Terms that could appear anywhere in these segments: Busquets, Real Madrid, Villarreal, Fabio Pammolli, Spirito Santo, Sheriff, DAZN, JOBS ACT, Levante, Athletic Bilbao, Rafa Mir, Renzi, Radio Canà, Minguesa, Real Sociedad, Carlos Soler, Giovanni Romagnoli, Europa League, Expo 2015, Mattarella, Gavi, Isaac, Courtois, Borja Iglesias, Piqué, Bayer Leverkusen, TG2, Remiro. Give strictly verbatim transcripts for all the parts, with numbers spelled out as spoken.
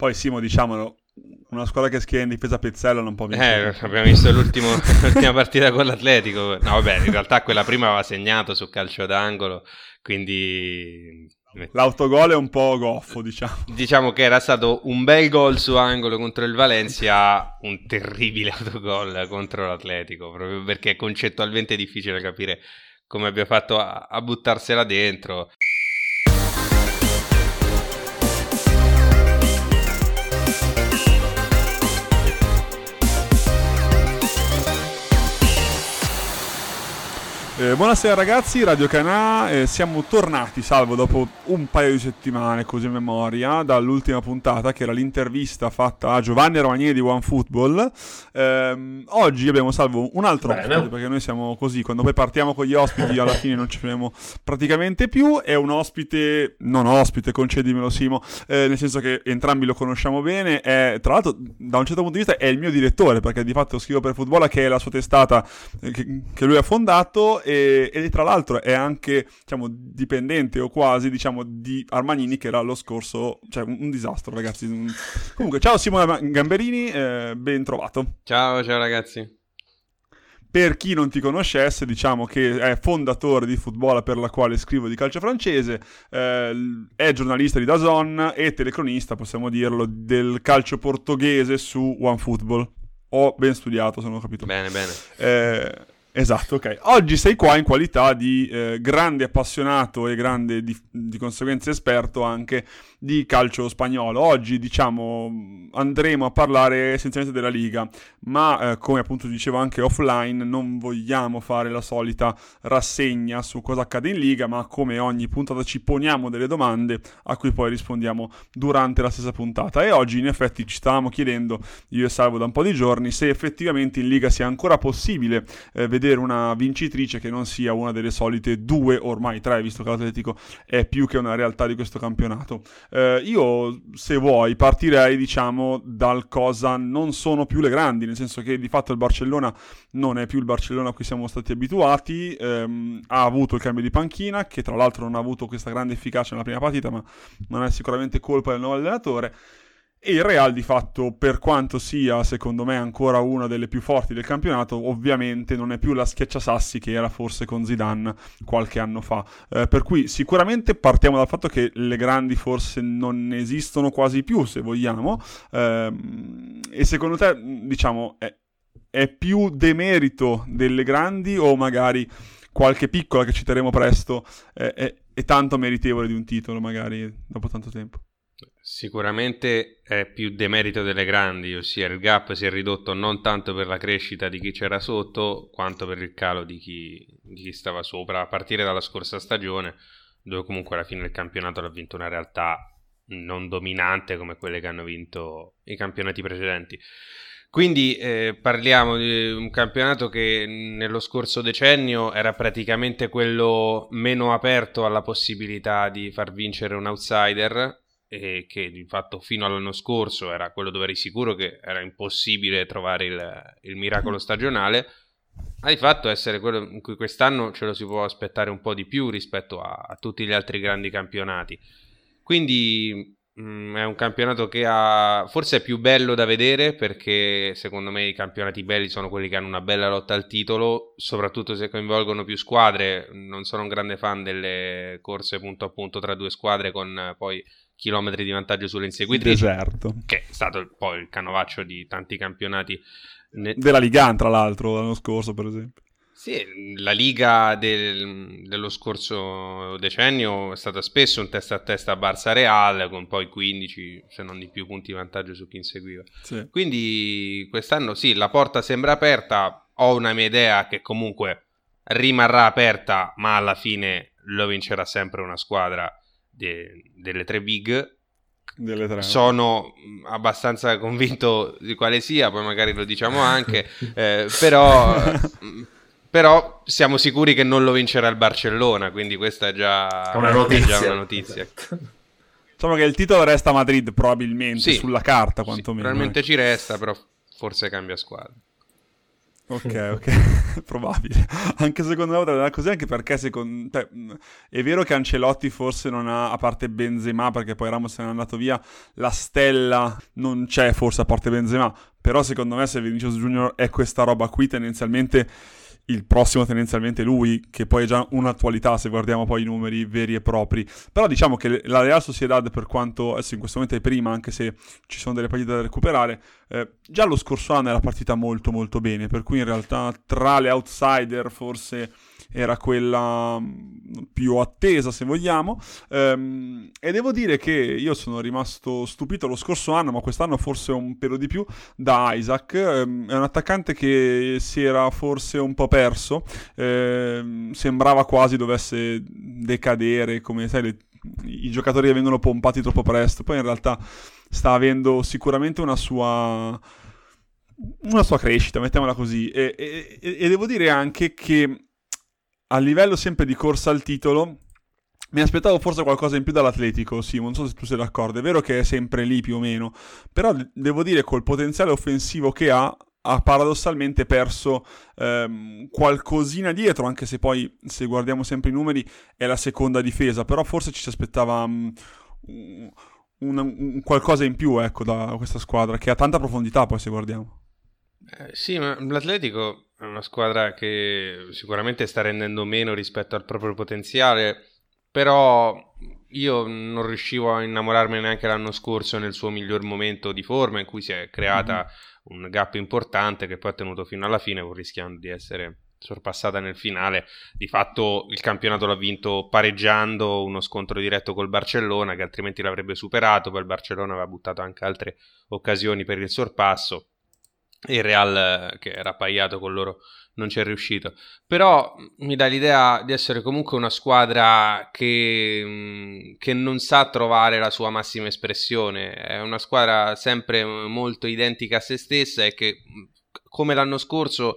Poi Simo, diciamolo, una squadra che schiera in difesa Pezzella non può vincere. Eh, abbiamo visto l'ultimo, l'ultima partita con l'Atletico. No, vabbè, in realtà quella prima aveva segnato su calcio d'angolo, quindi... L'autogol è un po' goffo, diciamo. Diciamo che era stato un bel gol su angolo contro il Valencia, un terribile autogol contro l'Atletico, proprio perché concettualmente è difficile capire come abbia fatto a, a buttarsela dentro. Eh, buonasera ragazzi, Radio Canà, eh, siamo tornati, salvo dopo un paio di settimane, così in memoria, dall'ultima puntata che era l'intervista fatta a Giovanni Romagnoli di OneFootball. Eh, oggi abbiamo salvo un altro ospite, perché noi siamo così, quando poi partiamo con gli ospiti alla fine non ci fermiamo praticamente più. È un ospite, non ospite, concedimelo Simo, eh, nel senso che entrambi lo conosciamo bene, è, tra l'altro da un certo punto di vista è il mio direttore, perché di fatto scrivo per Football, che è la sua testata eh, che, che lui ha fondato. E, e tra l'altro è anche, diciamo, dipendente o quasi, diciamo, di Armagnini, che era lo scorso, cioè un, un disastro ragazzi. Un... Comunque, ciao Simone Gamberini, eh, ben trovato. Ciao, ciao ragazzi. Per chi non ti conoscesse, diciamo che è fondatore di Football, per la quale scrivo di calcio francese, eh, è giornalista di D A Z N e telecronista, possiamo dirlo, del calcio portoghese su OneFootball. Ho ben studiato, se non ho capito. Bene, bene. Eh, Esatto, ok. Oggi sei qua in qualità di eh, grande appassionato e grande di, di conseguenza esperto anche di calcio spagnolo. Oggi, diciamo, andremo a parlare essenzialmente della Liga, ma eh, come appunto dicevo anche offline, non vogliamo fare la solita rassegna su cosa accade in Liga, ma come ogni puntata ci poniamo delle domande a cui poi rispondiamo durante la stessa puntata. E oggi in effetti ci stavamo chiedendo, io e Salvo da un po' di giorni, se effettivamente in Liga sia ancora possibile eh, vedere una vincitrice che non sia una delle solite due, ormai tre, visto che l'Atletico è più che una realtà di questo campionato. Eh, io, se vuoi, partirei, diciamo, dal cosa non sono più le grandi, nel senso che di fatto il Barcellona non è più il Barcellona a cui siamo stati abituati, ehm, ha avuto il cambio di panchina, che tra l'altro non ha avuto questa grande efficacia nella prima partita, ma non è sicuramente colpa del nuovo allenatore. E il Real di fatto, per quanto sia secondo me ancora una delle più forti del campionato, ovviamente non è più la schiacciasassi che era forse con Zidane qualche anno fa, eh, per cui sicuramente partiamo dal fatto che le grandi forse non esistono quasi più, se vogliamo, eh, e secondo te, diciamo, è, è più demerito delle grandi o magari qualche piccola che citeremo presto eh, è, è tanto meritevole di un titolo magari dopo tanto tempo? Sicuramente è più demerito delle grandi, ossia il gap si è ridotto non tanto per la crescita di chi c'era sotto quanto per il calo di chi, di chi stava sopra, a partire dalla scorsa stagione, dove comunque alla fine del campionato l'ha vinto una realtà non dominante come quelle che hanno vinto i campionati precedenti. Quindi eh, parliamo di un campionato che nello scorso decennio era praticamente quello meno aperto alla possibilità di far vincere un outsider, e che di fatto fino all'anno scorso era quello dove eri sicuro che era impossibile trovare il, il miracolo stagionale, ha di fatto essere quello in cui quest'anno ce lo si può aspettare un po' di più rispetto a, a tutti gli altri grandi campionati. Quindi mh, è un campionato che ha, forse è più bello da vedere, perché secondo me i campionati belli sono quelli che hanno una bella lotta al titolo, soprattutto se coinvolgono più squadre. Non sono un grande fan delle corse punto a punto tra due squadre con poi chilometri di vantaggio sulle inseguitrici, deserto, che è stato poi il canovaccio di tanti campionati ne... della Liga, tra l'altro, l'anno scorso per esempio. Sì, la Liga del, dello scorso decennio è stata spesso un testa a testa a Barça Real, con poi quindici, se non di più, punti di vantaggio su chi inseguiva. Sì. Quindi quest'anno sì, la porta sembra aperta, ho una mia idea che comunque rimarrà aperta, ma alla fine lo vincerà sempre una squadra De, delle tre big, delle tre. Sono abbastanza convinto di quale sia, poi magari lo diciamo anche, eh, però, però siamo sicuri che non lo vincerà il Barcellona, quindi questa è già una notizia. Già una notizia. Esatto. Diciamo che il titolo resta a Madrid probabilmente, sì, sulla carta quantomeno. Sì, probabilmente ci resta, però forse cambia squadra. Ok, ok, probabile. Anche secondo me era così, anche perché secondo te, è vero che Ancelotti forse non ha, a parte Benzema, perché poi Ramos se n'è andato via, la stella non c'è forse a parte Benzema, però secondo me se Vinicius Junior è questa roba qui, tendenzialmente il prossimo tendenzialmente lui, che poi è già un'attualità se guardiamo poi i numeri veri e propri. Però diciamo che la Real Sociedad, per quanto adesso in questo momento è prima, anche se ci sono delle partite da recuperare, eh, già lo scorso anno era partita molto molto bene, per cui in realtà tra le outsider forse era quella più attesa, se vogliamo, ehm, e devo dire che io sono rimasto stupito lo scorso anno, ma quest'anno forse un pelo di più, da Isaac. Ehm, è un attaccante che si era forse un po' perso, ehm, sembrava quasi dovesse decadere, come sai, le, i giocatori che vengono pompati troppo presto, poi in realtà sta avendo sicuramente una sua... una sua crescita, mettiamola così, e, e, e devo dire anche che a livello sempre di corsa al titolo mi aspettavo forse qualcosa in più dall'Atletico, sì, non so se tu sei d'accordo, è vero che è sempre lì più o meno, però devo dire col potenziale offensivo che ha, ha paradossalmente perso ehm, qualcosina dietro, anche se poi se guardiamo sempre i numeri è la seconda difesa, però forse ci si aspettava um, un, un qualcosa in più, ecco, da questa squadra che ha tanta profondità poi se guardiamo. Eh, sì, ma l'Atletico è una squadra che sicuramente sta rendendo meno rispetto al proprio potenziale, però io non riuscivo a innamorarmi neanche l'anno scorso nel suo miglior momento di forma, in cui si è creata mm-hmm. un gap importante che poi ha tenuto fino alla fine, pur rischiando di essere sorpassata nel finale. Di fatto il campionato l'ha vinto pareggiando uno scontro diretto col Barcellona, che altrimenti l'avrebbe superato, poi il Barcellona aveva buttato anche altre occasioni per il sorpasso, il Real, che era appaiato con loro, non ci è riuscito. Però mi dà l'idea di essere comunque una squadra che, che non sa trovare la sua massima espressione, è una squadra sempre molto identica a se stessa e che, come l'anno scorso,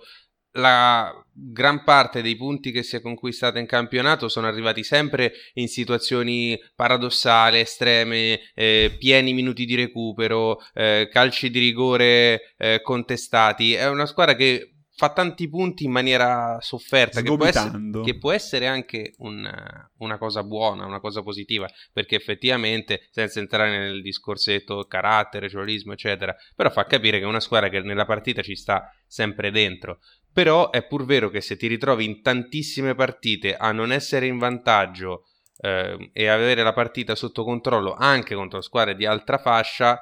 la gran parte dei punti che si è conquistata in campionato sono arrivati sempre in situazioni paradossali, estreme, eh, pieni minuti di recupero, eh, calci di rigore eh, contestati. È una squadra che fa tanti punti in maniera sofferta, che può, essere, che può essere anche una, una cosa buona, una cosa positiva, perché effettivamente, senza entrare nel discorsetto carattere, giornalismo eccetera, però fa capire che è una squadra che nella partita ci sta sempre dentro. Però è pur vero che se ti ritrovi in tantissime partite a non essere in vantaggio eh, e avere la partita sotto controllo anche contro squadre di altra fascia,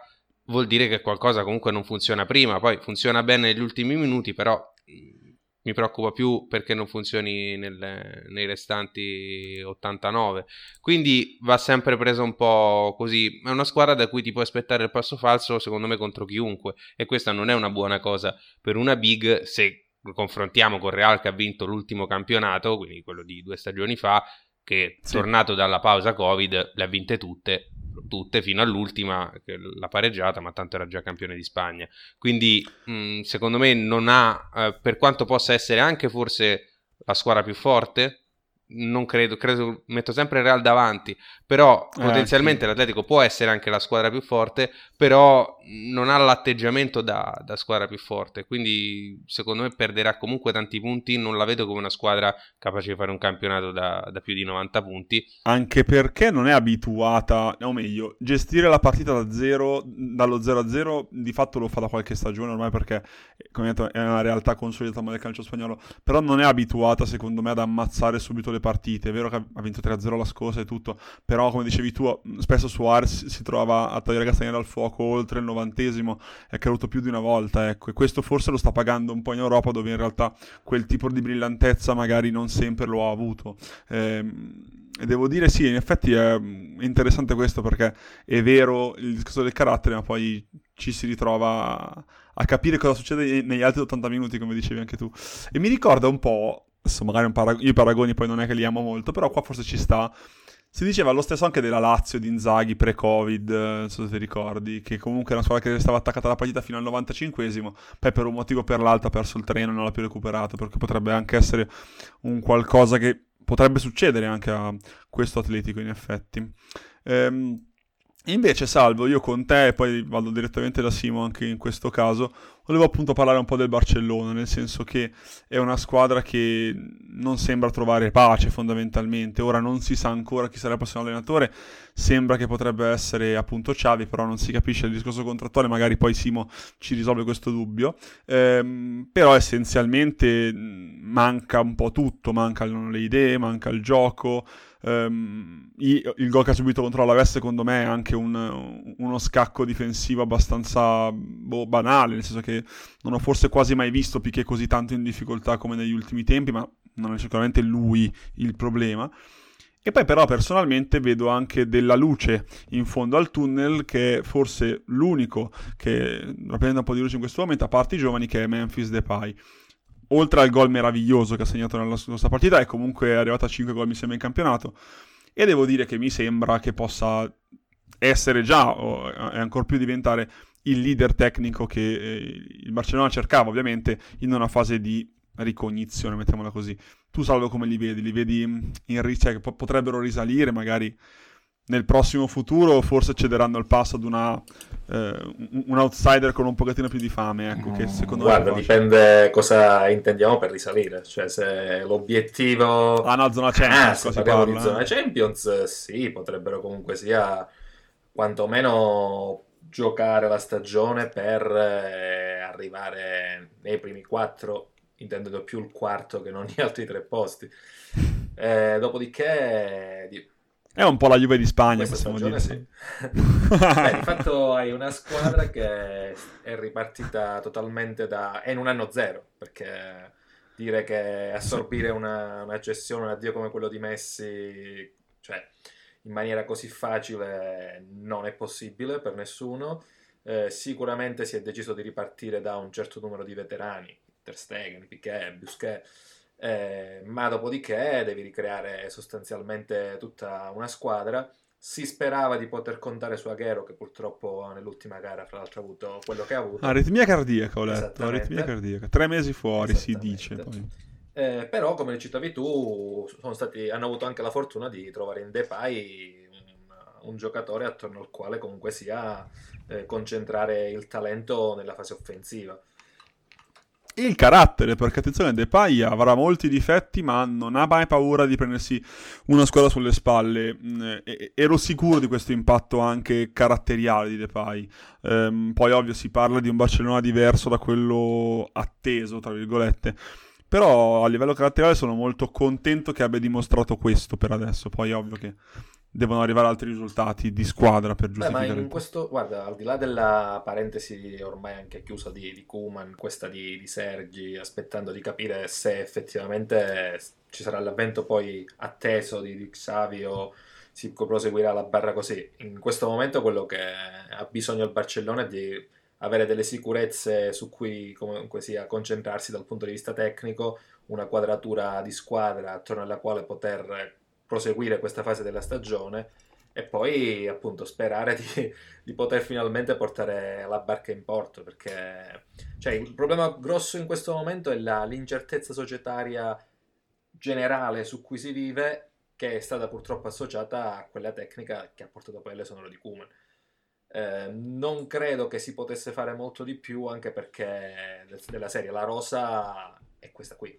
vuol dire che qualcosa comunque non funziona prima. Poi funziona bene negli ultimi minuti, però mi preoccupa più perché non funzioni nel, nei restanti ottantanove. Quindi va sempre presa un po' così. È una squadra da cui ti puoi aspettare il passo falso, secondo me, contro chiunque, e questa non è una buona cosa per una big, se lo confrontiamo con Real, che ha vinto l'ultimo campionato, quindi quello di due stagioni fa, che sì, tornato dalla pausa Covid le ha vinte tutte tutte fino all'ultima, che l'ha pareggiata, ma tanto era già campione di Spagna. Quindi mh, secondo me non ha eh, per quanto possa essere anche forse la squadra più forte, non credo, credo metto sempre Real davanti, però eh, potenzialmente sì, l'Atletico può essere anche la squadra più forte, però non ha l'atteggiamento da, da squadra più forte, quindi secondo me perderà comunque tanti punti. Non la vedo come una squadra capace di fare un campionato da, da più di novanta punti, anche perché non è abituata, o meglio, gestire la partita da zero, dallo zero a zero di fatto lo fa da qualche stagione ormai, perché come detto è una realtà consolidata del calcio spagnolo, però non è abituata secondo me ad ammazzare subito le partite. È vero che ha vinto tre a zero la scorsa e tutto, però come dicevi tu spesso Suarez si trova a togliere castagnere dal fuoco oltre il novantesimo, è caduto più di una volta, ecco, e questo forse lo sta pagando un po' in Europa, dove in realtà quel tipo di brillantezza magari non sempre lo ha avuto. ehm E devo dire sì, in effetti è interessante questo, perché è vero il discorso del carattere, ma poi ci si ritrova a capire cosa succede negli altri ottanta minuti, come dicevi anche tu. E mi ricorda un po', adesso magari un parag- io i paragoni poi non è che li amo molto, però qua forse ci sta. Si diceva lo stesso anche della Lazio di Inzaghi pre-Covid, non so se ti ricordi, che comunque era una squadra che stava attaccata alla partita fino al novantacinquesimo, poi per un motivo o per l'altro ha perso il treno e non l'ha più recuperato, perché potrebbe anche essere un qualcosa che potrebbe succedere anche a questo Atletico, in effetti. Ehm, invece, Salvo, io con te, e poi vado direttamente da Simo anche in questo caso, volevo appunto parlare un po' del Barcellona, nel senso che è una squadra che non sembra trovare pace fondamentalmente. Ora non si sa ancora chi sarà il prossimo allenatore, sembra che potrebbe essere appunto Xavi, però non si capisce il discorso contrattuale, magari poi Simo ci risolve questo dubbio. Ehm, però essenzialmente manca un po' tutto, mancano le idee, manca il gioco. Um, il gol che ha subito contro la Vest secondo me è anche un, uno scacco difensivo abbastanza boh, banale, nel senso che non ho forse quasi mai visto Piqué così tanto in difficoltà come negli ultimi tempi, ma non è sicuramente lui il problema. E poi però personalmente vedo anche della luce in fondo al tunnel, che è forse l'unico che rappresenta un po' di luce in questo momento, a parte i giovani, che è Memphis Depay. Oltre al gol meraviglioso che ha segnato nella scorsa partita, è comunque arrivato a cinque gol mi sembra in campionato, e devo dire che mi sembra che possa essere già, o ancor più diventare, il leader tecnico che il Barcellona cercava ovviamente in una fase di ricognizione, mettiamola così. Tu Salvo come li vedi? Li vedi in rischio, cioè che potrebbero risalire magari nel prossimo futuro, forse cederanno il passo ad una eh, un outsider con un pochettino più di fame, ecco, che secondo Guarda, me dipende cosa intendiamo per risalire, cioè se l'obiettivo ah no, zona Champions, ah, se parliamo parla, di zona eh. Champions, sì, potrebbero comunque sia quantomeno giocare la stagione per eh, arrivare nei primi quattro, intendendo più il quarto che non gli altri tre posti. Eh, dopodiché di... è un po' la Juve di Spagna, questa possiamo dire. Sì. Beh, di fatto hai una squadra che è ripartita totalmente da... è in un anno zero, perché dire che assorbire una, una gestione, un addio come quello di Messi, cioè in maniera così facile non è possibile per nessuno. Eh, sicuramente si è deciso di ripartire da un certo numero di veterani, Ter Stegen, Piqué, Busquets. Eh, ma dopodiché devi ricreare sostanzialmente tutta una squadra. Si sperava di poter contare su Agüero, che purtroppo nell'ultima gara fra l'altro ha avuto quello che ha avuto, aritmia cardiaca, ho letto, aritmia cardiaca, tre mesi fuori si dice poi. Eh, però come citavi tu sono stati, hanno avuto anche la fortuna di trovare in Depay un, un giocatore attorno al quale comunque sia eh, concentrare il talento nella fase offensiva. Il carattere, perché attenzione, Depay avrà molti difetti, ma non ha mai paura di prendersi una squadra sulle spalle. E- ero sicuro di questo impatto anche caratteriale di Depay. Ehm, poi ovvio si parla di un Barcellona diverso da quello atteso, tra virgolette. Però a livello caratteriale sono molto contento che abbia dimostrato questo per adesso. Poi è ovvio che devono arrivare altri risultati di squadra per giustificare. Beh, ma in questo, guarda, al di là della parentesi ormai anche chiusa di, di Koeman, questa di, di Sergi, aspettando di capire se effettivamente ci sarà l'avvento poi atteso di, di Xavi o si proseguirà la barra così, in questo momento quello che ha bisogno il Barcellona è di avere delle sicurezze su cui comunque sia concentrarsi dal punto di vista tecnico, una quadratura di squadra attorno alla quale poter proseguire questa fase della stagione, e poi appunto sperare di, di poter finalmente portare la barca in porto, perché cioè, il problema grosso in questo momento è la, l'incertezza societaria generale su cui si vive, che è stata purtroppo associata a quella tecnica che ha portato poi all'esonero di Koeman. Eh, non credo che si potesse fare molto di più, anche perché della serie la rosa è questa qui,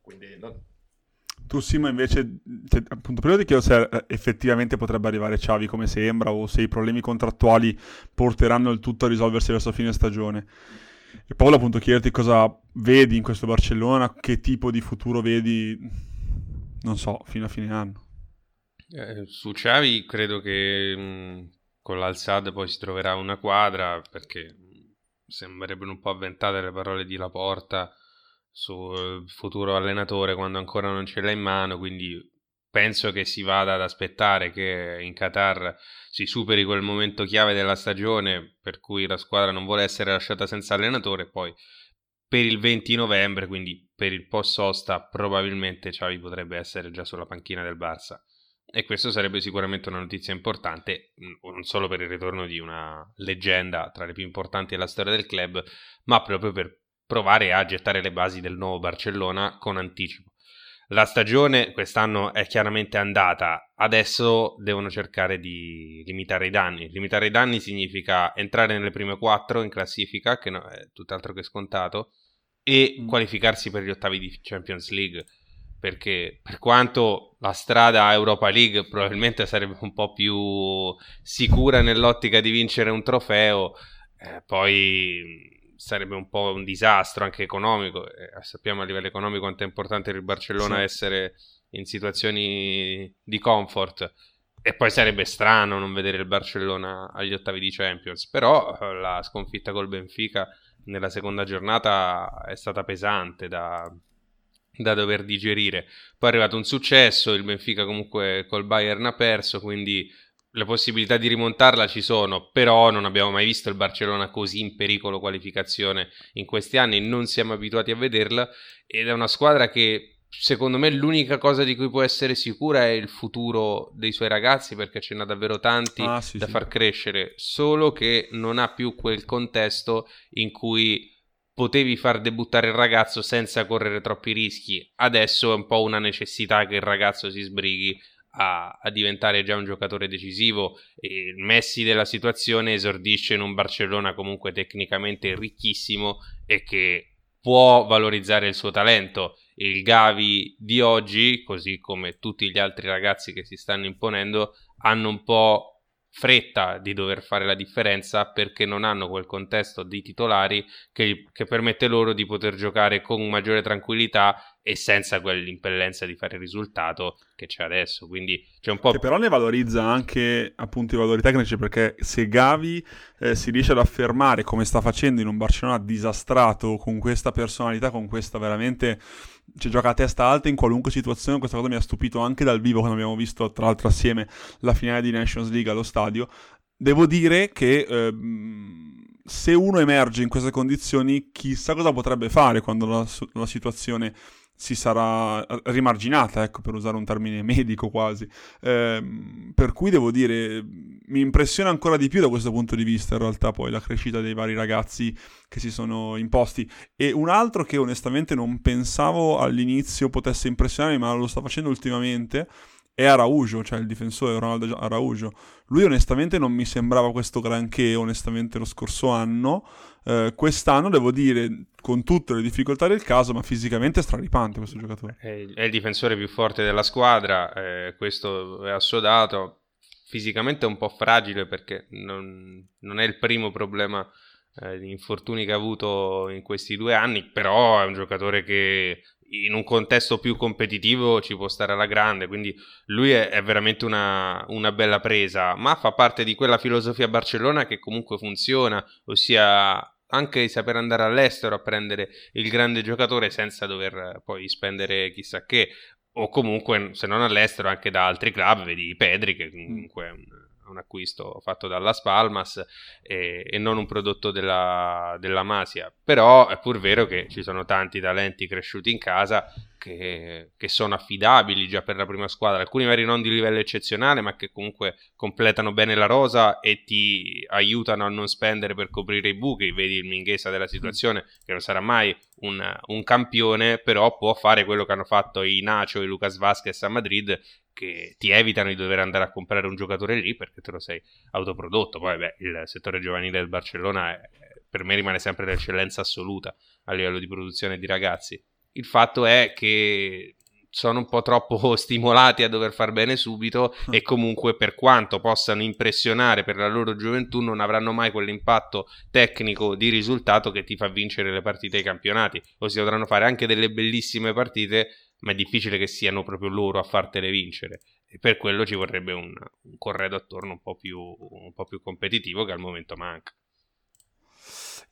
quindi non... Tu Simo invece, cioè, appunto prima ti chiedo se effettivamente potrebbe arrivare Xavi come sembra, o se i problemi contrattuali porteranno il tutto a risolversi verso fine stagione. E Paolo appunto chiederti cosa vedi in questo Barcellona, che tipo di futuro vedi, non so, fino a fine anno. Eh, su Xavi credo che mh, con l'Alsad poi si troverà una quadra, perché sembrerebbero un po' avventate le parole di Laporta sul futuro allenatore quando ancora non ce l'ha in mano, quindi penso che si vada ad aspettare che in Qatar si superi quel momento chiave della stagione per cui la squadra non vuole essere lasciata senza allenatore. Poi per il venti novembre, quindi per il post sosta, probabilmente Xavi potrebbe essere già sulla panchina del Barça, e questo sarebbe sicuramente una notizia importante, non solo per il ritorno di una leggenda tra le più importanti della storia del club, ma proprio per provare a gettare le basi del nuovo Barcellona con anticipo. La stagione quest'anno è chiaramente andata, adesso devono cercare di limitare i danni. Limitare i danni significa entrare nelle prime quattro in classifica, che è tutt'altro che scontato, e mm. qualificarsi per gli ottavi di Champions League, perché per quanto la strada a Europa League probabilmente sarebbe un po' più sicura nell'ottica di vincere un trofeo, eh, poi... sarebbe un po' un disastro anche economico. Eh, sappiamo a livello economico quanto è importante per il Barcellona sì. essere in situazioni di comfort, e poi sarebbe strano non vedere il Barcellona agli ottavi di Champions. Però la sconfitta col Benfica nella seconda giornata è stata pesante da, da dover digerire. Poi è arrivato un successo, il Benfica comunque col Bayern ha perso, quindi le possibilità di rimontarla ci sono, però non abbiamo mai visto il Barcellona così in pericolo qualificazione in questi anni, non siamo abituati a vederla, ed è una squadra che secondo me l'unica cosa di cui può essere sicura è il futuro dei suoi ragazzi, perché ce n'ha davvero tanti ah, sì, da sì. far crescere, solo che non ha più quel contesto in cui potevi far debuttare il ragazzo senza correre troppi rischi. Adesso è un po' una necessità che il ragazzo si sbrighi A, a diventare già un giocatore decisivo. Il Messi della situazione esordisce in un Barcellona comunque tecnicamente ricchissimo e che può valorizzare il suo talento. Il Gavi di oggi, così come tutti gli altri ragazzi che si stanno imponendo, hanno un po' fretta di dover fare la differenza, perché non hanno quel contesto di titolari che, che permette loro di poter giocare con maggiore tranquillità e senza quell'impellenza di fare il risultato che c'è adesso. Quindi c'è un po'... Che però ne valorizza anche appunto i valori tecnici, perché se Gavi eh, si riesce ad affermare come sta facendo in un Barcellona disastrato, con questa personalità, con questa veramente... cioè gioca a testa alta in qualunque situazione. Questa cosa mi ha stupito anche dal vivo, quando abbiamo visto tra l'altro assieme la finale di Nations League allo stadio. Devo dire che... Ehm... se uno emerge in queste condizioni, chissà cosa potrebbe fare quando la, la situazione si sarà rimarginata, ecco, per usare un termine medico quasi. Eh, per cui devo dire, mi impressiona ancora di più da questo punto di vista in realtà poi la crescita dei vari ragazzi che si sono imposti. E un altro che onestamente non pensavo all'inizio potesse impressionarmi, ma lo sta facendo ultimamente, è Araujo, cioè il difensore Ronaldo Araujo. Lui onestamente non mi sembrava questo granché, onestamente, lo scorso anno. Eh, quest'anno, devo dire, con tutte le difficoltà del caso, ma fisicamente è straripante questo giocatore. È il difensore più forte della squadra, eh, questo è assodato. Fisicamente è un po' fragile, perché non, non è il primo problema eh, di infortuni che ha avuto in questi due anni, però è un giocatore che... in un contesto più competitivo ci può stare alla grande, quindi lui è, è veramente una, una bella presa, ma fa parte di quella filosofia Barcellona che comunque funziona, ossia anche saper andare all'estero a prendere il grande giocatore senza dover poi spendere chissà che, o comunque se non all'estero anche da altri club. Vedi Pedri, che comunque è un, un acquisto fatto dalla Spalmas e, e non un prodotto della, della Masia. Però è pur vero che ci sono tanti talenti cresciuti in casa che, che sono affidabili già per la prima squadra, alcuni magari non di livello eccezionale, ma che comunque completano bene la rosa e ti aiutano a non spendere per coprire i buchi. Vedi il Minguesa della situazione, che non sarà mai un, un campione, però può fare quello che hanno fatto i Nacho e Lucas Vázquez a Madrid, che ti evitano di dover andare a comprare un giocatore lì perché te lo sei autoprodotto. Poi beh, il settore giovanile del Barcellona è, per me rimane sempre l'eccellenza assoluta a livello di produzione di ragazzi. Il fatto è che sono un po' troppo stimolati a dover far bene subito, e comunque per quanto possano impressionare per la loro gioventù non avranno mai quell'impatto tecnico di risultato che ti fa vincere le partite ai campionati. O si dovranno fare anche delle bellissime partite, ma è difficile che siano proprio loro a fartele vincere, e per quello ci vorrebbe un, un corredo attorno un po' più, un po' più competitivo, che al momento manca.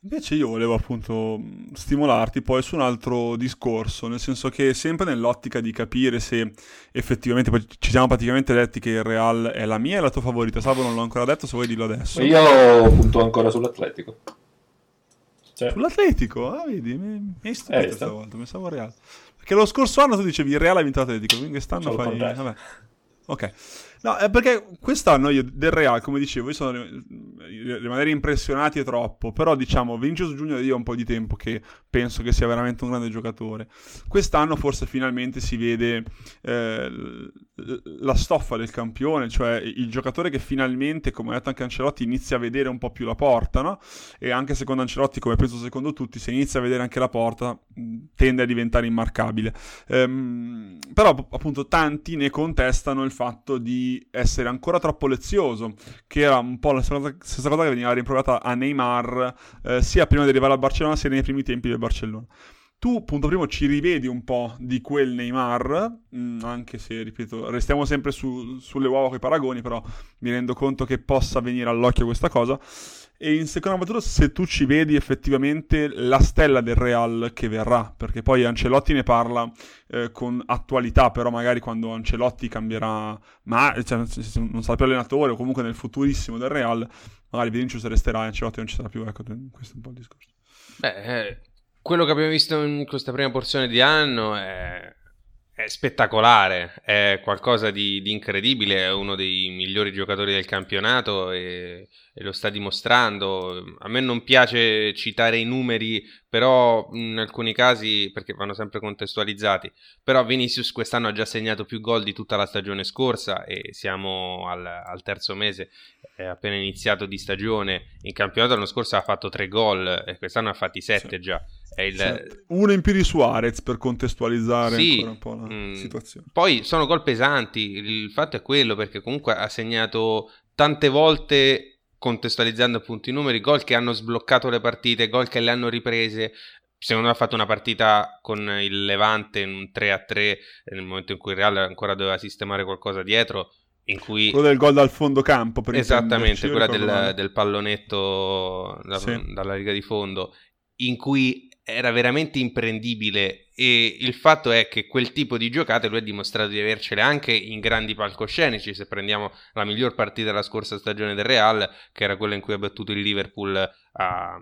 Invece io volevo appunto stimolarti poi su un altro discorso, nel senso che sempre nell'ottica di capire se effettivamente, poi ci siamo praticamente detti che il Real è la mia e la tua favorita. Salvo non l'ho ancora detto, se vuoi dillo adesso. Io punto ancora sull'Atletico. Cioè... Sull'Atletico? Ah, vedi, mi hai stupito questa volta, mi stavo Real. Che lo scorso anno tu dicevi il Real ha vinto l'Atletico, quindi quest'anno fai... Vabbè. Ok. No, è perché quest'anno io del Real, come dicevo, io sono rimanere impressionati troppo, però diciamo Vinicius Junior io ho un po' di tempo che penso che sia veramente un grande giocatore. Quest'anno forse finalmente si vede eh, la stoffa del campione, cioè il giocatore che finalmente, come ha detto anche Ancelotti, inizia a vedere un po' più la porta, no? E anche secondo Ancelotti, come penso secondo tutti, se inizia a vedere anche la porta tende a diventare immarcabile. Ehm, però appunto tanti ne contestano il fatto di essere ancora troppo lezioso, che era un po' la stessa cosa che veniva rimproverata a Neymar eh, sia prima di arrivare al Barcellona sia nei primi tempi del Barcellona. Tu, punto primo, ci rivedi un po' di quel Neymar, mh, anche se, ripeto, restiamo sempre su, sulle uova coi paragoni, però mi rendo conto che possa venire all'occhio questa cosa. E in seconda battuta, se tu ci vedi effettivamente la stella del Real che verrà, perché poi Ancelotti ne parla eh, con attualità, però magari quando Ancelotti cambierà, ma cioè, non sarà più allenatore o comunque nel futurissimo del Real, magari Vinicius resterà e Ancelotti non ci sarà più, ecco, questo è un po' il discorso. Beh, eh... quello che abbiamo visto in questa prima porzione di anno è, è spettacolare, è qualcosa di, di incredibile, è uno dei migliori giocatori del campionato e, e lo sta dimostrando. A me non piace citare i numeri, però in alcuni casi, perché vanno sempre contestualizzati, però Vinicius quest'anno ha già segnato più gol di tutta la stagione scorsa e siamo al, al terzo mese, è appena iniziato di stagione. In campionato l'anno scorso ha fatto tre gol e quest'anno ha fatti sette, sì. Già è il... sì. Uno in più di Suarez, per contestualizzare, sì, ancora un po' la mh, situazione. Poi sono gol pesanti, il fatto è quello, perché comunque ha segnato tante volte, contestualizzando appunto i numeri, gol che hanno sbloccato le partite, gol che le hanno riprese. Secondo me ha fatto una partita con il Levante in un tre a tre nel momento in cui il Real ancora doveva sistemare qualcosa dietro, in cui quello del gol dal fondo campo, per esattamente quella del, del pallonetto da, sì, dalla riga di fondo, in cui era veramente imprendibile. E il fatto è che quel tipo di giocate lui ha dimostrato di avercele anche in grandi palcoscenici. Se prendiamo la miglior partita della scorsa stagione del Real, che era quella in cui ha battuto il Liverpool a,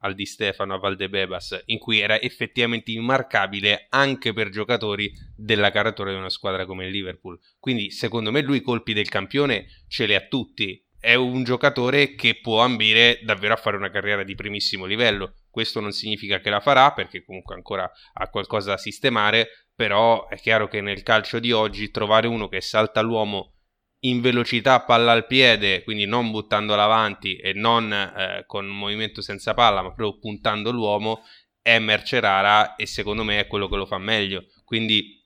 al Di Stefano, a Valdebebas, in cui era effettivamente immarcabile anche per giocatori della caratura di una squadra come il Liverpool. Quindi secondo me lui colpi del campione ce li ha tutti, è un giocatore che può ambire davvero a fare una carriera di primissimo livello. Questo non significa che la farà, perché comunque ancora ha qualcosa da sistemare, però è chiaro che nel calcio di oggi trovare uno che salta l'uomo in velocità palla al piede, quindi non buttandola avanti e non eh, con un movimento senza palla, ma proprio puntando l'uomo, è merce rara e secondo me è quello che lo fa meglio. Quindi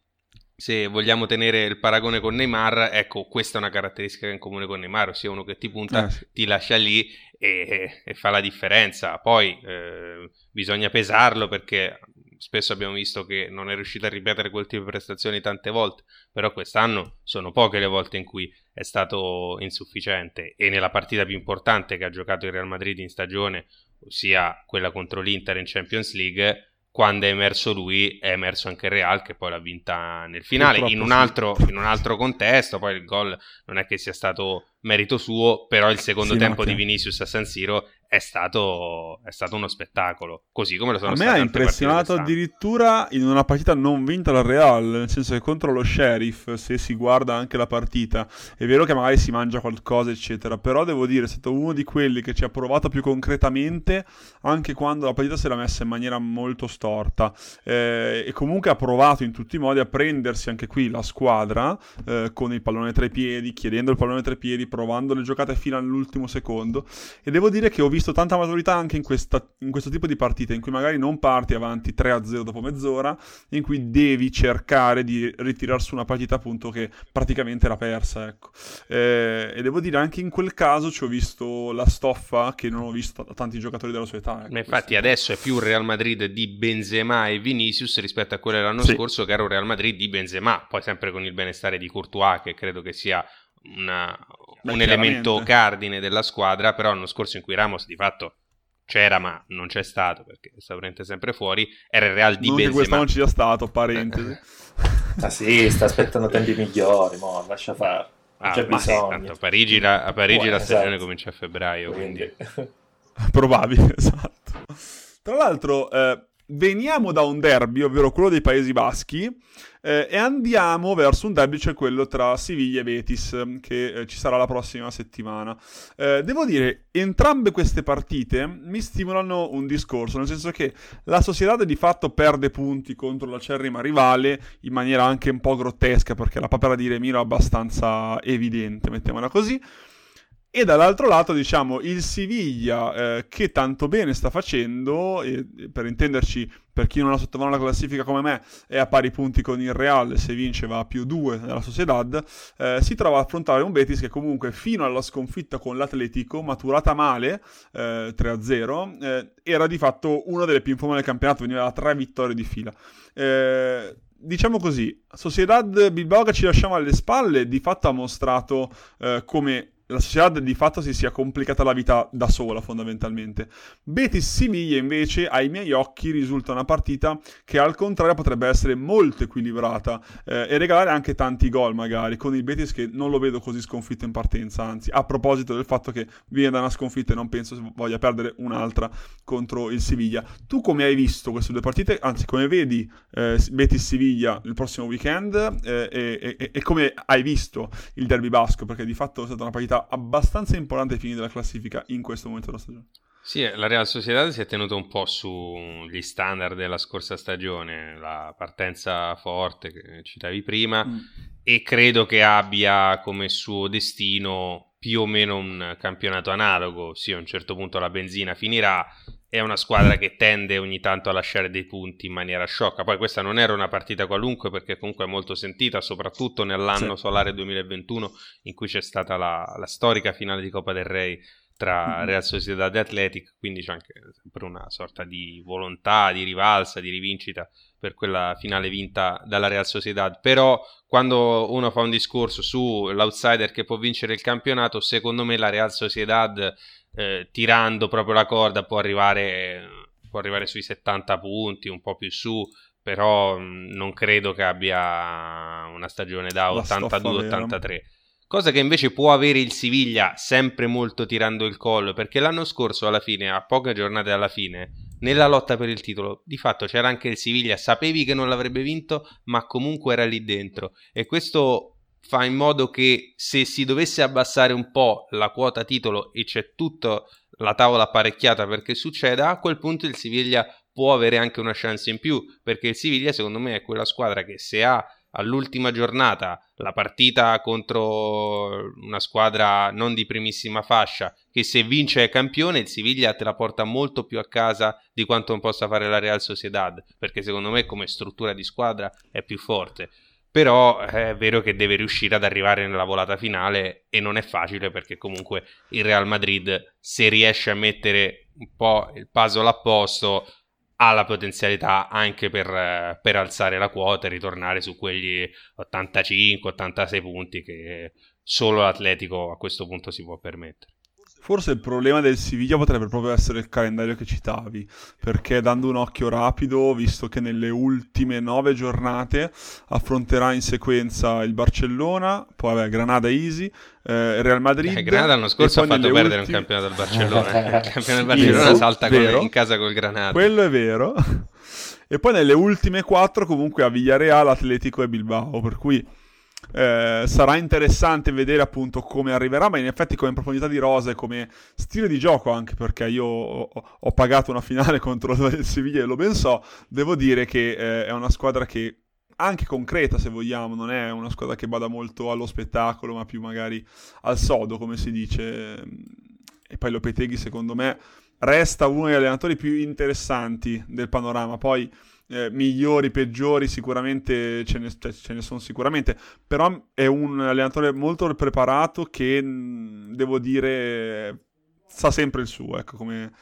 se vogliamo tenere il paragone con Neymar, ecco, questa è una caratteristica in comune con Neymar, ossia uno che ti punta, eh. ti lascia lì e, e fa la differenza. Poi eh, bisogna pesarlo, perché spesso abbiamo visto che non è riuscito a ripetere quel tipo di prestazioni tante volte, però quest'anno sono poche le volte in cui è stato insufficiente. E nella partita più importante che ha giocato il Real Madrid in stagione, ossia quella contro l'Inter in Champions League, quando è emerso lui è emerso anche il Real, che poi l'ha vinta nel finale in un, altro, in un altro contesto. Poi il gol non è che sia stato merito suo, però il secondo sì, tempo no, che... di Vinicius a San Siro è stato, è stato uno spettacolo, così come lo sono state. A me ha impressionato addirittura in una partita non vinta dal Real, nel senso che contro lo Sheriff, se si guarda anche la partita, è vero che magari si mangia qualcosa eccetera, però devo dire è stato uno di quelli che ci ha provato più concretamente, anche quando la partita se l'ha messa in maniera molto storta, eh, e comunque ha provato in tutti i modi a prendersi anche qui la squadra, eh, con il pallone tra i piedi, chiedendo il pallone tra i piedi, provando le giocate fino all'ultimo secondo. E devo dire che ho visto tanta maturità anche in, questa, in questo tipo di partite, in cui magari non parti avanti tre a zero dopo mezz'ora, in cui devi cercare di ritirar su una partita appunto che praticamente era persa, ecco. Eh, e devo dire anche in quel caso ci ho visto la stoffa che non ho visto da tanti giocatori della sua età, ecco. Ma infatti adesso è più un Real Madrid di Benzema e Vinicius rispetto a quello dell'anno sì. scorso, che era un Real Madrid di Benzema, poi sempre con il benestare di Courtois, che credo che sia una... un elemento cardine della squadra. Però l'anno scorso, in cui Ramos di fatto c'era ma non c'è stato perché sta sempre fuori, era il Real di non Benzema. Che quest'anno ci sia stato, parentesi. Ah sì, sta aspettando tempi migliori, mo, lascia fare, non ah, c'è bisogno. Tanto a Parigi la, a Parigi Buone, la stagione esatto. comincia a febbraio, quindi, quindi... probabile, esatto. Tra l'altro eh, veniamo da un derby, ovvero quello dei Paesi Baschi, eh, e andiamo verso un derby, cioè quello tra Siviglia e Betis, che eh, ci sarà la prossima settimana. Eh, devo dire, entrambe queste partite mi stimolano un discorso, nel senso che la Sociedad di fatto perde punti contro l'acerrima rivale in maniera anche un po' grottesca, perché la papera di Remiro è abbastanza evidente, mettiamola così. E dall'altro lato, diciamo, il Siviglia, eh, che tanto bene sta facendo, e, e per intenderci, per chi non ha sottovalutato la classifica come me, è a pari punti con il Real, se vince va a più due della Sociedad, eh, si trova a affrontare un Betis che comunque fino alla sconfitta con l'Atletico, maturata male, eh, tre a zero, eh, era di fatto una delle più in forma del campionato, veniva da tre vittorie di fila. Eh... Diciamo così, Sociedad Bilbao che ci lasciamo alle spalle di fatto ha mostrato eh, come la Sociedad di fatto si sia complicata la vita da sola fondamentalmente. Betis-Siviglia invece ai miei occhi risulta una partita che al contrario potrebbe essere molto equilibrata eh, e regalare anche tanti gol magari, con il Betis che non lo vedo così sconfitto in partenza, anzi a proposito del fatto che viene da una sconfitta e non penso voglia perdere un'altra contro il Siviglia. Tu come hai visto queste due partite, anzi come vedi eh, Betis-Siviglia il prossimo weekend eh, e, e, e come hai visto il derby basco, perché di fatto è stata una partita abbastanza importante ai fini della classifica in questo momento della stagione? Sì, la Real Sociedad si è tenuta un po' sugli standard della scorsa stagione, la partenza forte che citavi prima, mm. e credo che abbia come suo destino più o meno un campionato analogo. Sì, a un certo punto la benzina finirà. È una squadra che tende ogni tanto a lasciare dei punti in maniera sciocca. Poi questa non era una partita qualunque, perché comunque è molto sentita, soprattutto nell'anno solare duemilaventuno in cui c'è stata la, la storica finale di Coppa del Re tra Real Sociedad e Athletic, quindi c'è anche sempre una sorta di volontà, di rivalsa, di rivincita per quella finale vinta dalla Real Sociedad. Però quando uno fa un discorso sull'outsider che può vincere il campionato, secondo me la Real Sociedad... Eh, tirando proprio la corda può arrivare può arrivare sui settanta punti, un po' più su, però mh, non credo che abbia una stagione da ottantadue ottantatré, cosa che invece può avere il Siviglia, sempre molto tirando il collo, perché l'anno scorso alla fine, a poche giornate alla fine, nella lotta per il titolo di fatto c'era anche il Siviglia, sapevi che non l'avrebbe vinto ma comunque era lì dentro, e questo fa in modo che se si dovesse abbassare un po' la quota titolo e c'è tutta la tavola apparecchiata perché succeda, a quel punto il Siviglia può avere anche una chance in più, perché il Siviglia secondo me è quella squadra che se ha all'ultima giornata la partita contro una squadra non di primissima fascia, che se vince è campione, il Siviglia te la porta molto più a casa di quanto non possa fare la Real Sociedad, perché secondo me come struttura di squadra è più forte. Però è vero che deve riuscire ad arrivare nella volata finale e non è facile, perché comunque il Real Madrid, se riesce a mettere un po' il puzzle a posto, ha la potenzialità anche per, per alzare la quota e ritornare su quegli ottantacinque ottantasei punti che solo l'Atletico a questo punto si può permettere. Forse il problema del Siviglia potrebbe proprio essere il calendario che citavi, perché dando un occhio rapido, visto che nelle ultime nove giornate affronterà in sequenza il Barcellona, poi vabbè, Granada easy, eh, Real Madrid... Eh, Granada l'anno scorso ha fatto perdere ultime... un campionato al Barcellona, il campionato del Barcellona salta con... in casa col Granada. Quello è vero, e poi nelle ultime quattro comunque a Villarreal, Atletico e Bilbao, per cui... Eh, sarà interessante vedere appunto come arriverà, ma in effetti come profondità di rosa e come stile di gioco, anche perché io ho, ho pagato una finale contro il Siviglia e lo ben so, devo dire che eh, è una squadra che anche concreta, se vogliamo, non è una squadra che bada molto allo spettacolo ma più magari al sodo, come si dice. E poi Lopeteghi secondo me resta uno degli allenatori più interessanti del panorama, poi Eh, migliori, peggiori sicuramente ce ne, ce ne sono sicuramente, però è un allenatore molto preparato che devo dire sa sempre il suo, ecco. Come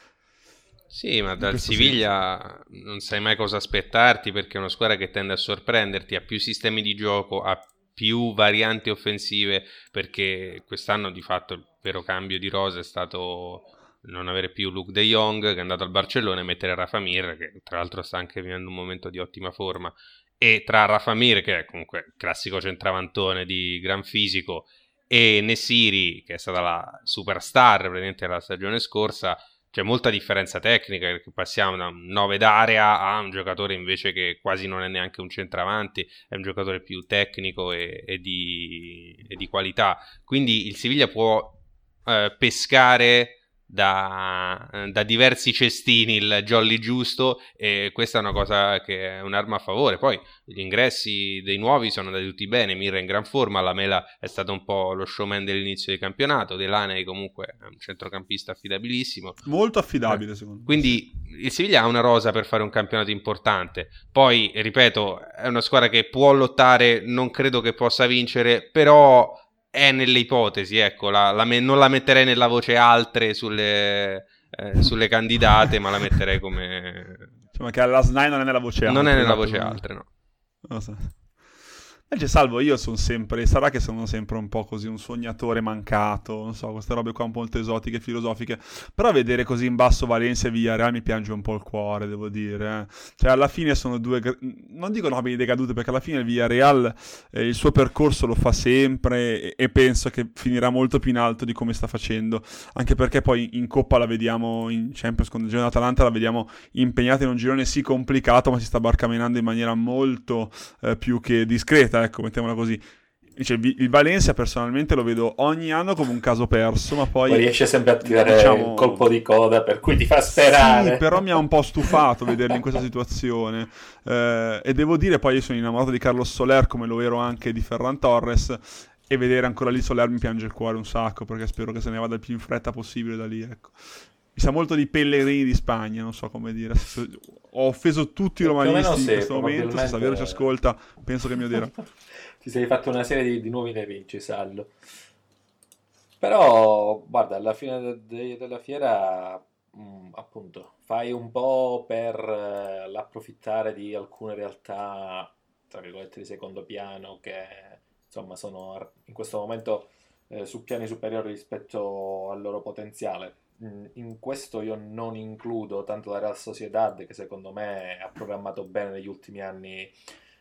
sì, ma dal Siviglia senso. Non sai mai cosa aspettarti, perché è una squadra che tende a sorprenderti, ha più sistemi di gioco, ha più varianti offensive, perché quest'anno di fatto il vero cambio di rosa è stato non avere più Luke De Jong, che è andato al Barcellona, e mettere Rafa Mir, che tra l'altro sta anche vivendo un momento di ottima forma, e tra Rafa Mir, che è comunque classico centravantone di gran fisico, e Nesiri, che è stata la superstar praticamente la stagione scorsa, c'è molta differenza tecnica, perché passiamo da un nove d'area a un giocatore invece che quasi non è neanche un centravanti, è un giocatore più tecnico e, e, di, e di qualità. Quindi il Siviglia può eh, pescare da, da diversi cestini il jolly giusto, e questa è una cosa che è un'arma a favore. Poi gli ingressi dei nuovi sono andati tutti bene, Mirra in gran forma, Lamela è stato un po' lo showman dell'inizio del campionato, Delaney comunque è un centrocampista affidabilissimo, molto affidabile secondo me. Quindi il Siviglia ha una rosa per fare un campionato importante. Poi ripeto, è una squadra che può lottare, non credo che possa vincere, però è nelle ipotesi, ecco, la, la me, non la metterei nella voce altre sulle, eh, sulle candidate, ma la metterei come... Cioè, ma che la S N A I non è nella voce altre. Non è nella voce altre, no. Non so. Invece, Salvo, io sono sempre... Sarà che sono sempre un po' così, un sognatore mancato, non so, queste robe qua un po' molto esotiche, filosofiche, però vedere così in basso Valencia e Villarreal mi piange un po' il cuore, devo dire. Cioè, alla fine sono due... Non dico nobili decadute, perché alla fine il Villarreal eh, il suo percorso lo fa sempre e, e penso che finirà molto più in alto di come sta facendo, anche perché poi in Coppa la vediamo, in Champions con il girone d'Atalanta la vediamo impegnata in un girone sì complicato, ma si sta barcamenando in maniera molto eh, più che discreta, ecco, mettiamola così. Cioè, il Valencia personalmente lo vedo ogni anno come un caso perso, ma poi, poi riesce sempre a tirare, diciamo, un colpo di coda, per cui ti fa sperare. Sì, però mi ha un po' stufato vederli in questa situazione, eh, e devo dire, poi io sono innamorato di Carlos Soler come lo ero anche di Ferran Torres, e vedere ancora lì Soler mi piange il cuore un sacco, perché spero che se ne vada il più in fretta possibile da lì, ecco. Mi sa molto di Pellegrini di Spagna, non so come dire. Ho offeso tutti i romanisti in questo momento, se Saverio ci ascolta penso che mi odierà. Ti sei fatto una serie di, di nuovi nemici, Sallo. Però, guarda, alla fine de, de, della fiera, mh, appunto, fai un po' per eh, l'approfittare di alcune realtà, tra virgolette, di secondo piano, che insomma sono in questo momento eh, su piani superiori rispetto al loro potenziale. In questo io non includo tanto la Real Sociedad, che secondo me ha programmato bene negli ultimi anni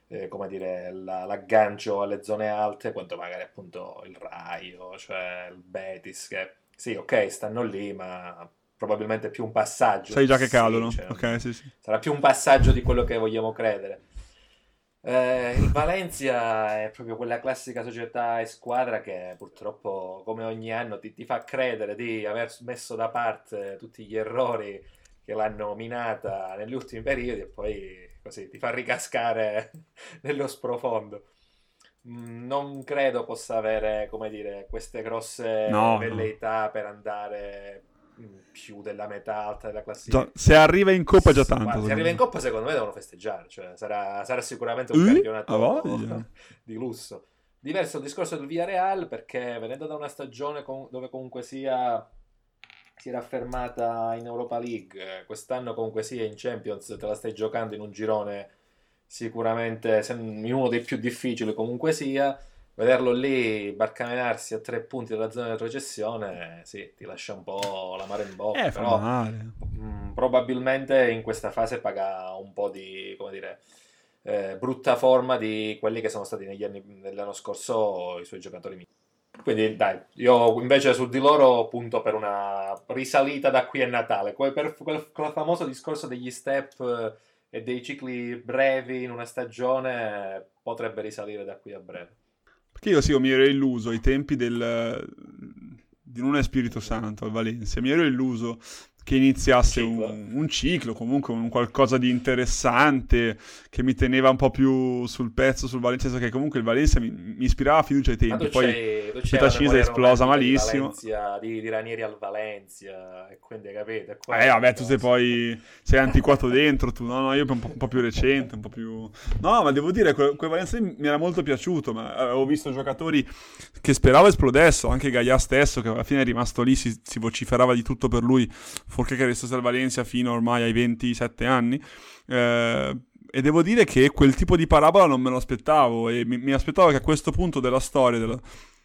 eh, come dire la, l'aggancio alle zone alte, quanto magari appunto il Rayo, cioè il Betis, che sì, ok, stanno lì, ma probabilmente più un passaggio. Sai già che cadono, sì, cioè, okay, sì, sì. Sarà più un passaggio di quello che vogliamo credere. Eh, il Valencia è proprio quella classica società e squadra che purtroppo, come ogni anno, ti, ti fa credere di aver messo da parte tutti gli errori che l'hanno minata negli ultimi periodi, e poi così ti fa ricascare nello sprofondo. Non credo possa avere, come dire, queste grosse no, velleità no. per andare più della metà alta della classifica. Già, se arriva in Coppa è già tanto. Guarda, se arriva in Coppa secondo me devono festeggiare, cioè sarà, sarà sicuramente un uh, campionato oh, di lusso. Diverso il discorso del Villarreal, perché venendo da una stagione con, dove comunque sia si era affermata in Europa League, quest'anno comunque sia in Champions te la stai giocando in un girone sicuramente in uno dei più difficili, comunque sia vederlo lì barcamenarsi a tre punti dalla zona di retrocessione, sì, ti lascia un po' l'amaro in bocca, eh, però mh, probabilmente in questa fase paga un po' di, come dire, eh, brutta forma di quelli che sono stati negli anni dell'anno scorso i suoi giocatori. Quindi dai, io invece su di loro punto per una risalita da qui a Natale, poi per quel, quel famoso discorso degli step e dei cicli brevi in una stagione, potrebbe risalire da qui a breve. Che io sì, io mi ero illuso ai tempi del di non è Spirito Santo al Valencia, mi ero illuso che iniziasse un ciclo. Un, un ciclo, comunque un qualcosa di interessante che mi teneva un po' più sul pezzo sul Valencia, che comunque il Valencia mi, mi ispirava fiducia ai tempi, poi la città cinese è esplosa malissimo di, Valencia, di, di Ranieri al Valencia, e quindi capite eh vabbè tu sei poi sei antiquato dentro tu, no no io un po', un po' più recente, un po' più no, ma devo dire quel, quel Valencia mi era molto piaciuto, ma avevo visto giocatori che speravo esplodesse, anche Gaia stesso che alla fine è rimasto lì, si, si vociferava di tutto per lui, forché che restasse al Valencia fino ormai ai ventisette anni, eh, e devo dire che quel tipo di parabola non me lo aspettavo, e mi, mi aspettavo che a questo punto della storia, della,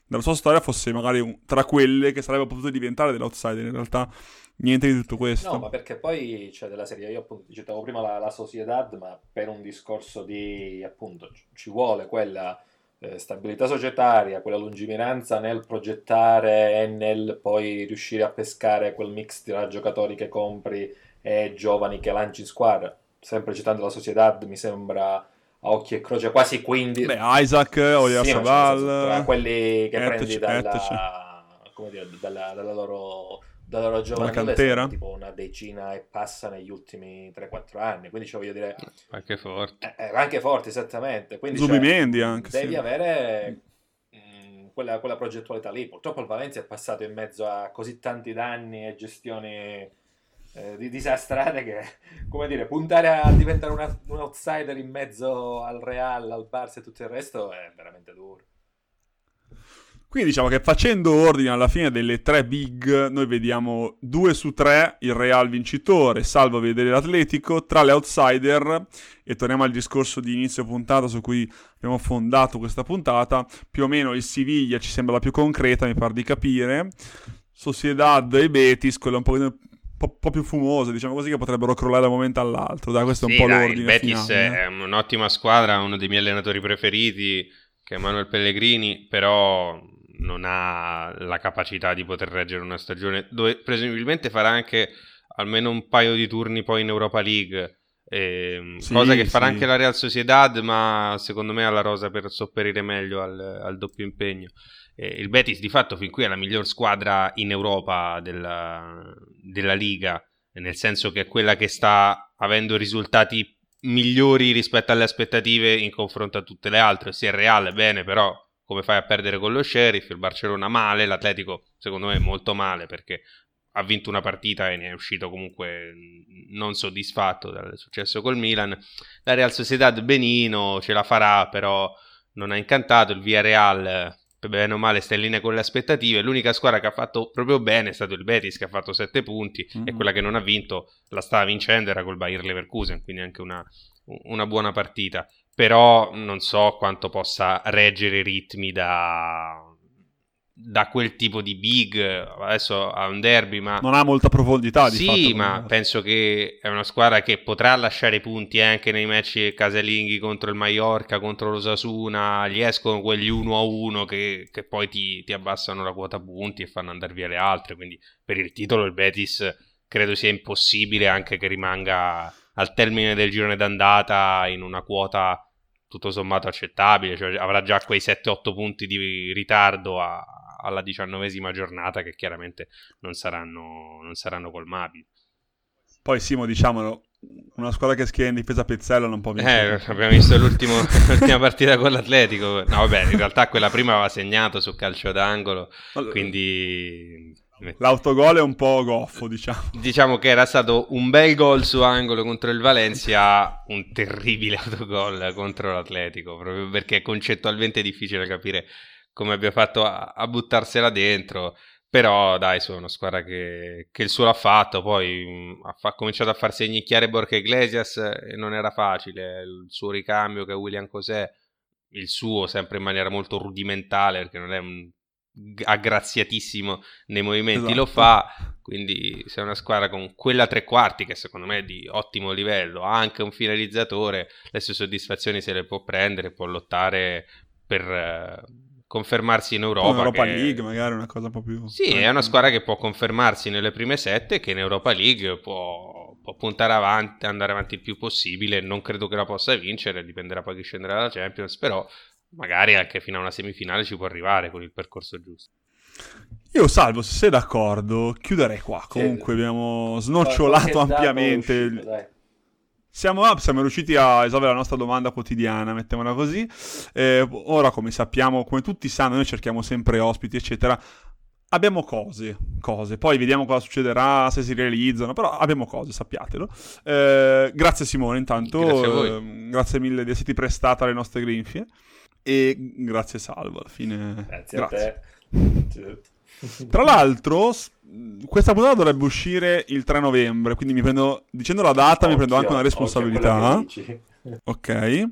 della sua storia, fosse magari un, tra quelle che sarebbe potuto diventare dell'outsider, in realtà niente di tutto questo. No, ma perché poi c'è cioè, della serie, io appunto citavo prima la, la Sociedad, ma per un discorso di appunto ci vuole quella eh, stabilità societaria, quella lungimiranza nel progettare e nel poi riuscire a pescare quel mix tra giocatori che compri e giovani che lanci in squadra. Sempre citando la Sociedad, mi sembra a occhi e croce quasi quindici. Beh, Isaac, Oyarzabal, sì, tra quelli che prendi dalla, come dire, dalla, dalla loro dalla loro giovane, tipo una decina e passa negli ultimi tre quattro anni, quindi ci voglio dire anche forti, eh, anche forti, esattamente, quindi Zubimendi cioè, anche devi sì. avere mh, quella, quella progettualità lì. Purtroppo il Valencia è passato in mezzo a così tanti danni e gestioni eh, di disastrate che, come dire, puntare a diventare una, un outsider in mezzo al Real, al Barça e tutto il resto è veramente duro. Quindi diciamo che facendo ordine alla fine delle tre big, noi vediamo due su tre il Real vincitore, salvo vedere l'Atletico, tra le outsider, e torniamo al discorso di inizio puntata su cui abbiamo fondato questa puntata, più o meno il Siviglia ci sembra la più concreta, mi pare di capire, Sociedad e Betis, quella un po', un po', un po' più fumosa, diciamo così, che potrebbero crollare da un momento all'altro. Dai, questo sì, è un po' dai, l'ordine il Betis finale, è eh. un'ottima squadra, uno dei miei allenatori preferiti, che è Manuel Pellegrini, però non ha la capacità di poter reggere una stagione dove presumibilmente farà anche almeno un paio di turni poi in Europa League, eh, sì, cosa che farà sì. anche la Real Sociedad, ma secondo me ha la rosa per sopperire meglio al, al doppio impegno. Eh, il Betis di fatto fin qui è la miglior squadra in Europa della, della Liga, nel senso che è quella che sta avendo risultati migliori rispetto alle aspettative in confronto a tutte le altre, sia il Real bene, però come fai a perdere con lo Sheriff, il Barcellona male, l'Atletico secondo me molto male perché ha vinto una partita e ne è uscito comunque non soddisfatto dal successo col Milan, la Real Sociedad benino, ce la farà però non ha incantato, il Villarreal bene o male sta in linea con le aspettative, l'unica squadra che ha fatto proprio bene è stato il Betis che ha fatto sette punti mm-hmm. e quella che non ha vinto la stava vincendo era col Bayer Leverkusen, quindi anche una, una buona partita, però non so quanto possa reggere i ritmi da, da quel tipo di big. Adesso ha un derby, ma non ha molta profondità di sì, fatto. Sì, ma penso che è una squadra che potrà lasciare punti anche nei match casalinghi contro il Mallorca, contro l'Osasuna, gli escono quegli uno a uno che, che poi ti, ti abbassano la quota punti e fanno andare via le altre, quindi per il titolo il Betis credo sia impossibile anche che rimanga al termine del girone d'andata in una quota tutto sommato accettabile, cioè avrà già quei sette otto punti di ritardo a, alla diciannovesima giornata che chiaramente non saranno, non saranno colmabili. Poi Simo, diciamolo, una squadra che schiera in difesa Pezzella non può vincere. Eh, abbiamo visto l'ultimo, l'ultima partita con l'Atletico, no vabbè, in realtà quella prima aveva segnato su calcio d'angolo, allora, quindi l'autogol è un po' goffo, diciamo. Diciamo che era stato un bel gol su angolo contro il Valencia, un terribile autogol contro l'Atletico, proprio perché concettualmente è difficile capire come abbia fatto a, a buttarsela dentro, però dai, sono una squadra che, che il suo l'ha fatto, poi ha, fa, ha cominciato a far segnicchiare Borja Iglesias e non era facile, il suo ricambio che è William José, il suo sempre in maniera molto rudimentale perché non è un aggraziatissimo nei movimenti, esatto. Lo fa, quindi se è una squadra con quella tre quarti che secondo me è di ottimo livello, ha anche un finalizzatore, le sue soddisfazioni se le può prendere, può lottare per eh, confermarsi in Europa, in Europa che... League magari una cosa un po' più sì, è una squadra che può confermarsi nelle prime sette, che in Europa League può, può puntare avanti, andare avanti il più possibile, non credo che la possa vincere, dipenderà poi chi scenderà dalla Champions, però magari anche fino a una semifinale ci può arrivare con il percorso giusto. Io, Salvo, se sei d'accordo, chiuderei qua. Comunque abbiamo snocciolato ampiamente. Uscito, dai. Siamo, siamo riusciti a esaurire la nostra domanda quotidiana, mettiamola così. Eh, ora, come sappiamo, come tutti sanno, noi cerchiamo sempre ospiti, eccetera. Abbiamo cose, cose, poi vediamo cosa succederà, se si realizzano, però abbiamo cose, sappiatelo. Eh, grazie Simone, intanto. Grazie a voi. Eh, grazie mille di esserti prestata alle nostre grinfie. E grazie Salvo, alla fine grazie, grazie. A te. Tra l'altro questa puntata dovrebbe uscire il tre novembre, quindi mi prendo, dicendo la data, occhio, mi prendo anche una responsabilità, ok?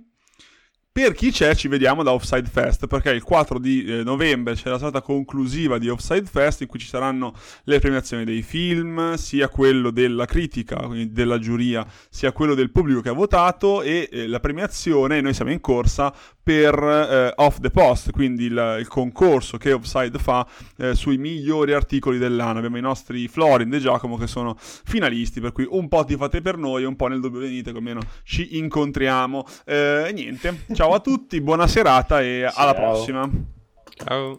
Per chi c'è, ci vediamo da Offside Fest, perché il quattro di novembre c'è la serata conclusiva di Offside Fest in cui ci saranno le premiazioni dei film, sia quello della critica, quindi della giuria, sia quello del pubblico che ha votato, e eh, la premiazione, noi siamo in corsa per eh, Off the Post, quindi il, il concorso che Offside fa eh, sui migliori articoli dell'anno. Abbiamo i nostri Florin De Giacomo che sono finalisti, per cui un po' tifate per noi, un po' nel dubbio venite, che almeno ci incontriamo. Eh, niente, ciao a tutti, buona serata e ciao. Alla prossima. Ciao.